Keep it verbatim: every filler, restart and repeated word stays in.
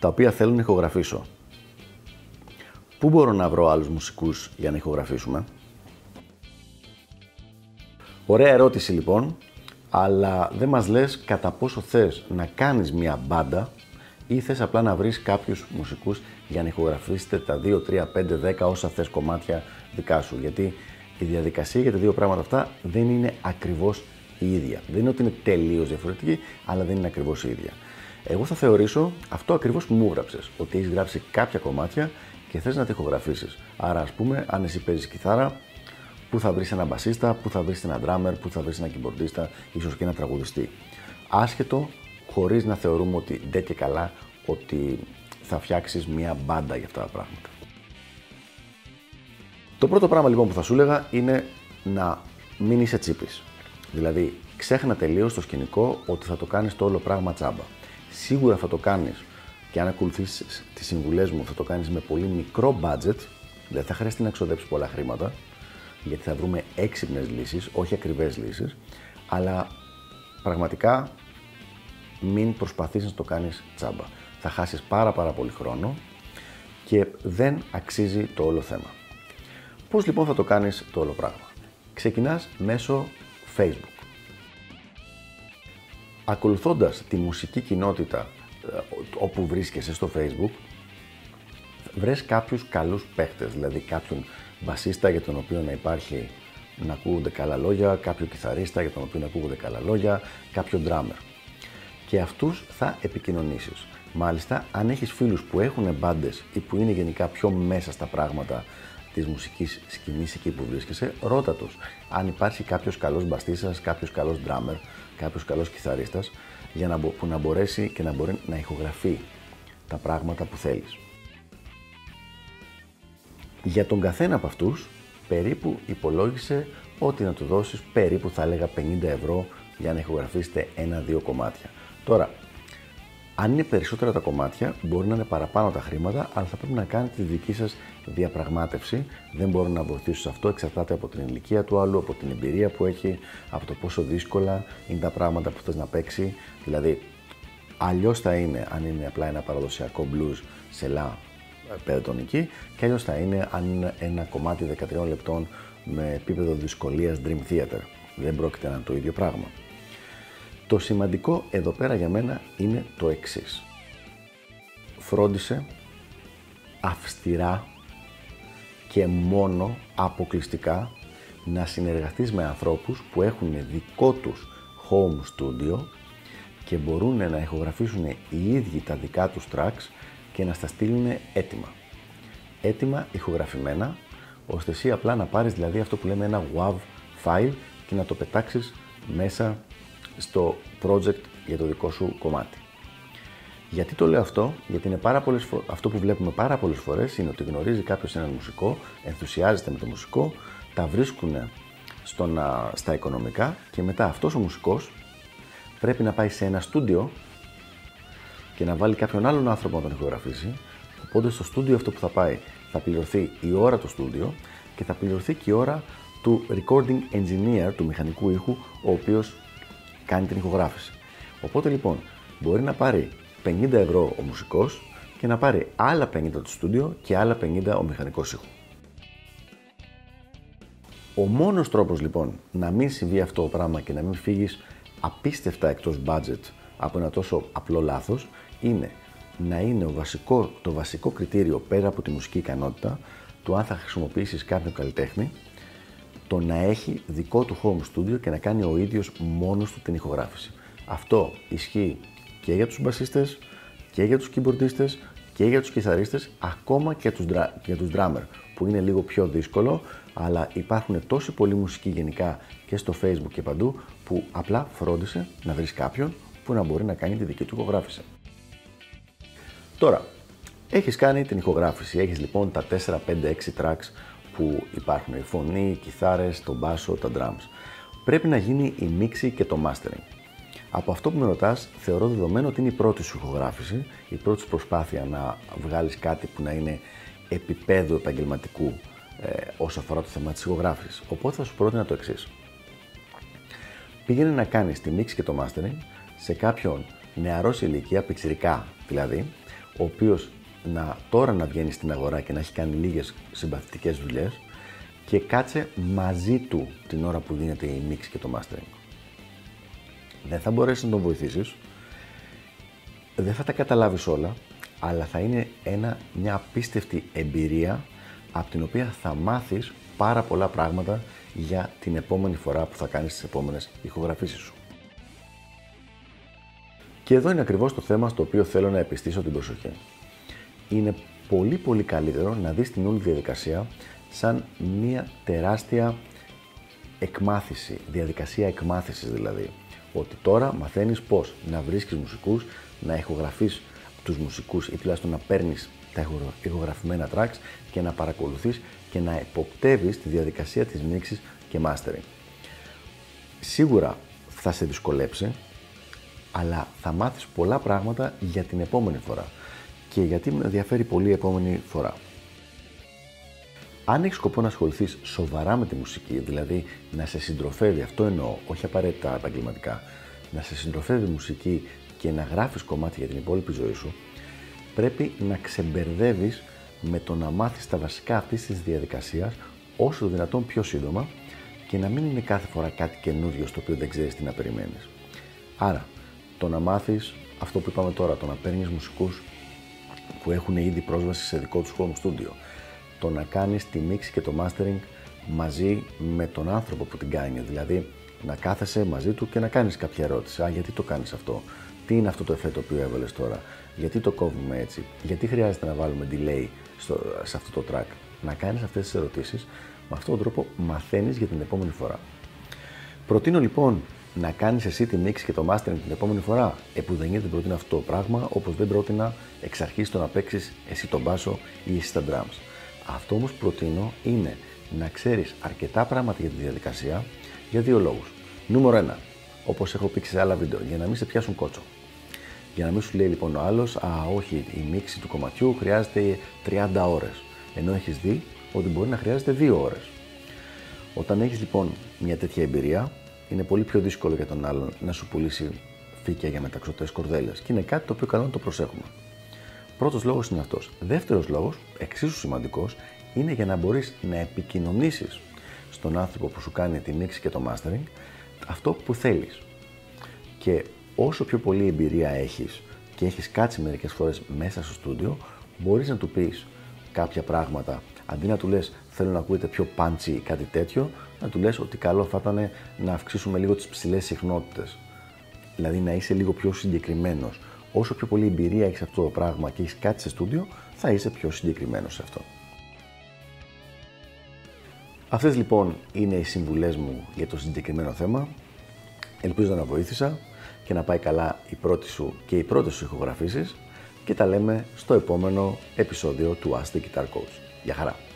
τα οποία θέλω να ηχογραφήσω. Πού μπορώ να βρω άλλους μουσικούς για να ηχογραφήσουμε? Ωραία ερώτηση λοιπόν, αλλά δεν μας λες κατά πόσο θες να κάνεις μια μπάντα ή θες απλά να βρεις κάποιους μουσικούς για να ηχογραφήσετε τα δύο, τρία, πέντε, δέκα όσα θες κομμάτια δικά σου. Γιατί η διαδικασία για τα δύο πράγματα αυτά δεν είναι ακριβώς η ίδια. Δεν είναι ότι είναι τελείως διαφορετική, αλλά δεν είναι ακριβώς η ίδια. Εγώ θα θεωρήσω αυτό ακριβώς που μου έγραψες, ότι έχεις γράψει κάποια κομμάτια και θες να τα ηχογραφήσεις. Άρα, ας πούμε, αν εσύ παίζεις κιθάρα, πού θα βρεις έναν μπασίστα, πού θα βρεις έναν drummer, πού θα βρεις έναν keyboardista, ίσως και έναν τραγουδιστή. Άσχετο, χωρίς να θεωρούμε ότι ντε και καλά ότι θα φτιάξεις μια μπάντα για αυτά τα πράγματα. Το πρώτο πράγμα λοιπόν που θα σου έλεγα είναι να μην είσαι τσίπης. Δηλαδή, ξέχνα τελείως το σκηνικό ότι θα το κάνεις το όλο πράγμα τσάμπα. Σίγουρα θα το κάνεις και αν ακολουθήσεις τις συμβουλές μου, θα το κάνεις με πολύ μικρό budget, δηλαδή θα χρειαστεί να ξοδέψεις πολλά χρήματα, γιατί θα βρούμε έξυπνες λύσεις, όχι ακριβές λύσεις, αλλά πραγματικά μην προσπαθείς να το κάνεις τσάμπα. Θα χάσεις πάρα πάρα πολύ χρόνο και δεν αξίζει το όλο θέμα. Πώς λοιπόν θα το κάνεις το όλο πράγμα? Ξεκινάς μέσω Facebook. Ακολουθώντας τη μουσική κοινότητα όπου βρίσκεσαι στο Facebook, βρες κάποιους καλούς παίχτες, δηλαδή κάποιον μπασίστα για τον οποίο να υπάρχει να ακούγονται καλά λόγια, κάποιο κιθαρίστα για τον οποίο να ακούγονται καλά λόγια, κάποιο drummer. Και αυτούς θα επικοινωνήσεις. Μάλιστα, αν έχεις φίλους που έχουν μπάντες ή που είναι γενικά πιο μέσα στα πράγματα της μουσικής σκηνής εκεί που βρίσκεσαι, ρώτα τους αν υπάρχει κάποιος καλός μπαστίσας, κάποιος καλός drummer, κάποιος καλός κιθαρίστας για να, που να μπορέσει και να μπορεί να ηχογραφεί τα πράγματα που θέλεις. Για τον καθένα από αυτούς περίπου υπολόγισε ότι να του δώσεις περίπου, θα έλεγα, πενήντα ευρώ για να ηχογραφήσετε ένα-δύο κομμάτια. Τώρα, αν είναι περισσότερα τα κομμάτια, μπορεί να είναι παραπάνω τα χρήματα, αλλά θα πρέπει να κάνετε τη δική σας διαπραγμάτευση. Δεν μπορώ να βοηθήσω σε αυτό, εξαρτάται από την ηλικία του άλλου, από την εμπειρία που έχει, από το πόσο δύσκολα είναι τα πράγματα που θες να παίξει. Δηλαδή, αλλιώς θα είναι αν είναι απλά ένα παραδοσιακό blues σε λα πεντατονική, και αλλιώς θα είναι αν είναι ένα κομμάτι δεκατριών λεπτών με επίπεδο δυσκολίας Dream Theater. Δεν πρόκειται να είναι το ίδιο πράγμα. Το σημαντικό εδώ πέρα για μένα είναι το εξής. Φρόντισε αυστηρά και μόνο αποκλειστικά να συνεργαστείς με ανθρώπους που έχουν δικό τους home studio και μπορούν να ηχογραφήσουν οι ίδιοι τα δικά τους tracks και να στα στείλουν έτοιμα. Έτοιμα ηχογραφημένα, ώστε εσύ απλά να πάρεις δηλαδή αυτό που λέμε ένα ντάμπλ γιου έι βι file και να το πετάξεις μέσα στο project για το δικό σου κομμάτι. Γιατί το λέω αυτό? Γιατί είναι πάρα πολλές φο... αυτό που βλέπουμε πάρα πολλές φορές είναι ότι γνωρίζει κάποιος έναν μουσικό, ενθουσιάζεται με το μουσικό, τα βρίσκουν στο να... στα οικονομικά και μετά αυτός ο μουσικός πρέπει να πάει σε ένα στούντιο και να βάλει κάποιον άλλον άνθρωπο να τον ηχογραφήσει. Οπότε στο στούντιο αυτό που θα πάει θα πληρωθεί η ώρα του στούντιο και θα πληρωθεί και η ώρα του recording engineer, του μηχανικού ήχου, ο οποίος κάνει την ηχογράφηση. Οπότε λοιπόν μπορεί να πάρει πενήντα ευρώ ο μουσικός και να πάρει άλλα πενήντα το στούντιο και άλλα πενήντα ο μηχανικός ήχου. Ο μόνος τρόπος λοιπόν να μην συμβεί αυτό το πράγμα και να μην φύγεις απίστευτα εκτός budget από ένα τόσο απλό λάθος είναι να είναι ο βασικό, το βασικό κριτήριο πέρα από τη μουσική ικανότητα του αν θα χρησιμοποιήσεις κάποιον καλλιτέχνη, το να έχει δικό του home studio και να κάνει ο ίδιος μόνος του την ηχογράφηση. Αυτό ισχύει και για τους μπασίστες, και για τους keyboardistές, και για τους κιθαρίστες, ακόμα και τους, και τους drummer, που είναι λίγο πιο δύσκολο, αλλά υπάρχουν τόση πολλή μουσική γενικά και στο Facebook και παντού, που απλά φρόντισε να βρεις κάποιον που να μπορεί να κάνει τη δική του ηχογράφηση. Τώρα, Έχεις κάνει την ηχογράφηση, έχεις λοιπόν τα τέσσερα, πέντε, έξι tracks που υπάρχουν, η φωνή, οι κιθάρες, το μπάσο, τα drums. Πρέπει να γίνει η μίξη και το mastering. Από αυτό που με ρωτάς, θεωρώ δεδομένο ότι είναι η πρώτη σου ηχογράφηση, η πρώτη σου προσπάθεια να βγάλεις κάτι που να είναι επίπεδου επαγγελματικού ε, όσο αφορά το θέμα της ηχογράφησης. Οπότε θα σου πρότεινα το εξής. Πήγαινε να κάνεις τη μίξη και το mastering σε κάποιον νεαρός ηλικία, πιτσιρικά δηλαδή, ο οποίος να, τώρα να βγαίνει στην αγορά και να έχει κάνει λίγες συμπαθητικές δουλειές, και κάτσε μαζί του την ώρα που δίνεται η μίξη και το mastering. Δεν θα μπορέσεις να τον βοηθήσεις, δεν θα τα καταλάβεις όλα, αλλά θα είναι ένα, μια απίστευτη εμπειρία από την οποία θα μάθεις πάρα πολλά πράγματα για την επόμενη φορά που θα κάνεις τις επόμενες ηχογραφήσεις σου. Και εδώ είναι ακριβώς το θέμα στο οποίο θέλω να επιστήσω την προσοχή. Είναι πολύ πολύ καλύτερο να δεις την όλη διαδικασία σαν μια τεράστια εκμάθηση, διαδικασία εκμάθησης δηλαδή. Ότι τώρα μαθαίνεις πώς να βρίσκεις μουσικούς, να ηχογραφείς τους μουσικούς ή τουλάχιστον να παίρνεις τα ηχογραφημένα tracks και να παρακολουθείς και να εποπτεύεις τη διαδικασία της μίξης και mastering. Σίγουρα θα σε δυσκολέψει, αλλά θα μάθεις πολλά πράγματα για την επόμενη φορά. Και γιατί με ενδιαφέρει πολύ η επόμενη φορά. Αν έχεις σκοπό να ασχοληθείς σοβαρά με τη μουσική, δηλαδή να σε συντροφεύει, αυτό εννοώ, όχι απαραίτητα επαγγελματικά, να σε συντροφεύει η μουσική και να γράφεις κομμάτια για την υπόλοιπη ζωή σου, πρέπει να ξεμπερδεύεις με το να μάθεις τα βασικά αυτής της διαδικασίας όσο δυνατόν πιο σύντομα και να μην είναι κάθε φορά κάτι καινούριο στο οποίο δεν ξέρεις τι να περιμένεις. Άρα, το να μάθεις αυτό που είπαμε τώρα, το να παίρνεις μουσικούς που έχουν ήδη πρόσβαση σε δικό τους home studio, το να κάνεις τη μίξη και το mastering μαζί με τον άνθρωπο που την κάνει, δηλαδή να κάθεσαι μαζί του και να κάνεις κάποια ερώτηση. Α, γιατί το κάνεις αυτό, τι είναι αυτό το εφέ το οποίο έβαλες τώρα, γιατί το κόβουμε έτσι, γιατί χρειάζεται να βάλουμε delay στο, σε αυτό το track. Να κάνεις αυτές τις ερωτήσεις, με αυτόν τον τρόπο μαθαίνεις για την επόμενη φορά. Προτείνω λοιπόν να κάνεις εσύ τη μίξη και το mastering την επόμενη φορά. Επουδενή δεν προτείνω αυτό το πράγμα, όπως δεν πρότεινα εξ αρχής το να παίξεις εσύ τον μπάσο ή εσύ τα drums. Αυτό όμως προτείνω είναι να ξέρεις αρκετά πράγματα για τη διαδικασία για δύο λόγους. Νούμερο ένα, όπως έχω πει σε άλλα βίντεο, για να μην σε πιάσουν κότσο. Για να μην σου λέει λοιπόν ο άλλος, α, όχι, η μίξη του κομματιού χρειάζεται τριάντα ώρες, ενώ έχεις δει ότι μπορεί να χρειάζεται δύο ώρες. Όταν έχεις λοιπόν μια τέτοια εμπειρία, είναι πολύ πιο δύσκολο για τον άλλον να σου πουλήσει φύκια για μεταξωτές κορδέλες και είναι κάτι το οποίο καλό να το προσέχουμε. Πρώτος λόγος είναι αυτός. Δεύτερος λόγος, εξίσου σημαντικός, είναι για να μπορείς να επικοινωνήσεις στον άνθρωπο που σου κάνει τη μίξη και το mastering αυτό που θέλεις. Και όσο πιο πολλή εμπειρία έχεις και έχεις κάτσει μερικές φορές μέσα στο στούντιο, μπορείς να του πεις κάποια πράγματα. Αντί να του λες θέλω να ακούγεται πιο punchy ή κάτι τέτοιο, να του λες ότι καλό θα ήταν να αυξήσουμε λίγο τις ψηλές συχνότητες. Δηλαδή να είσαι λίγο πιο συγκεκριμένος. Όσο πιο πολλή εμπειρία έχεις αυτό το πράγμα και έχεις κάτι σε στούντιο, θα είσαι πιο συγκεκριμένος σε αυτό. Αυτές λοιπόν είναι οι συμβουλές μου για το συγκεκριμένο θέμα. Ελπίζω να βοήθησα και να πάει καλά η πρώτη σου και οι πρώτες σου ηχογραφήσεις και τα λέμε στο επόμενο επεισόδιο του Ask the Guitar Coach. Γεια χαρά!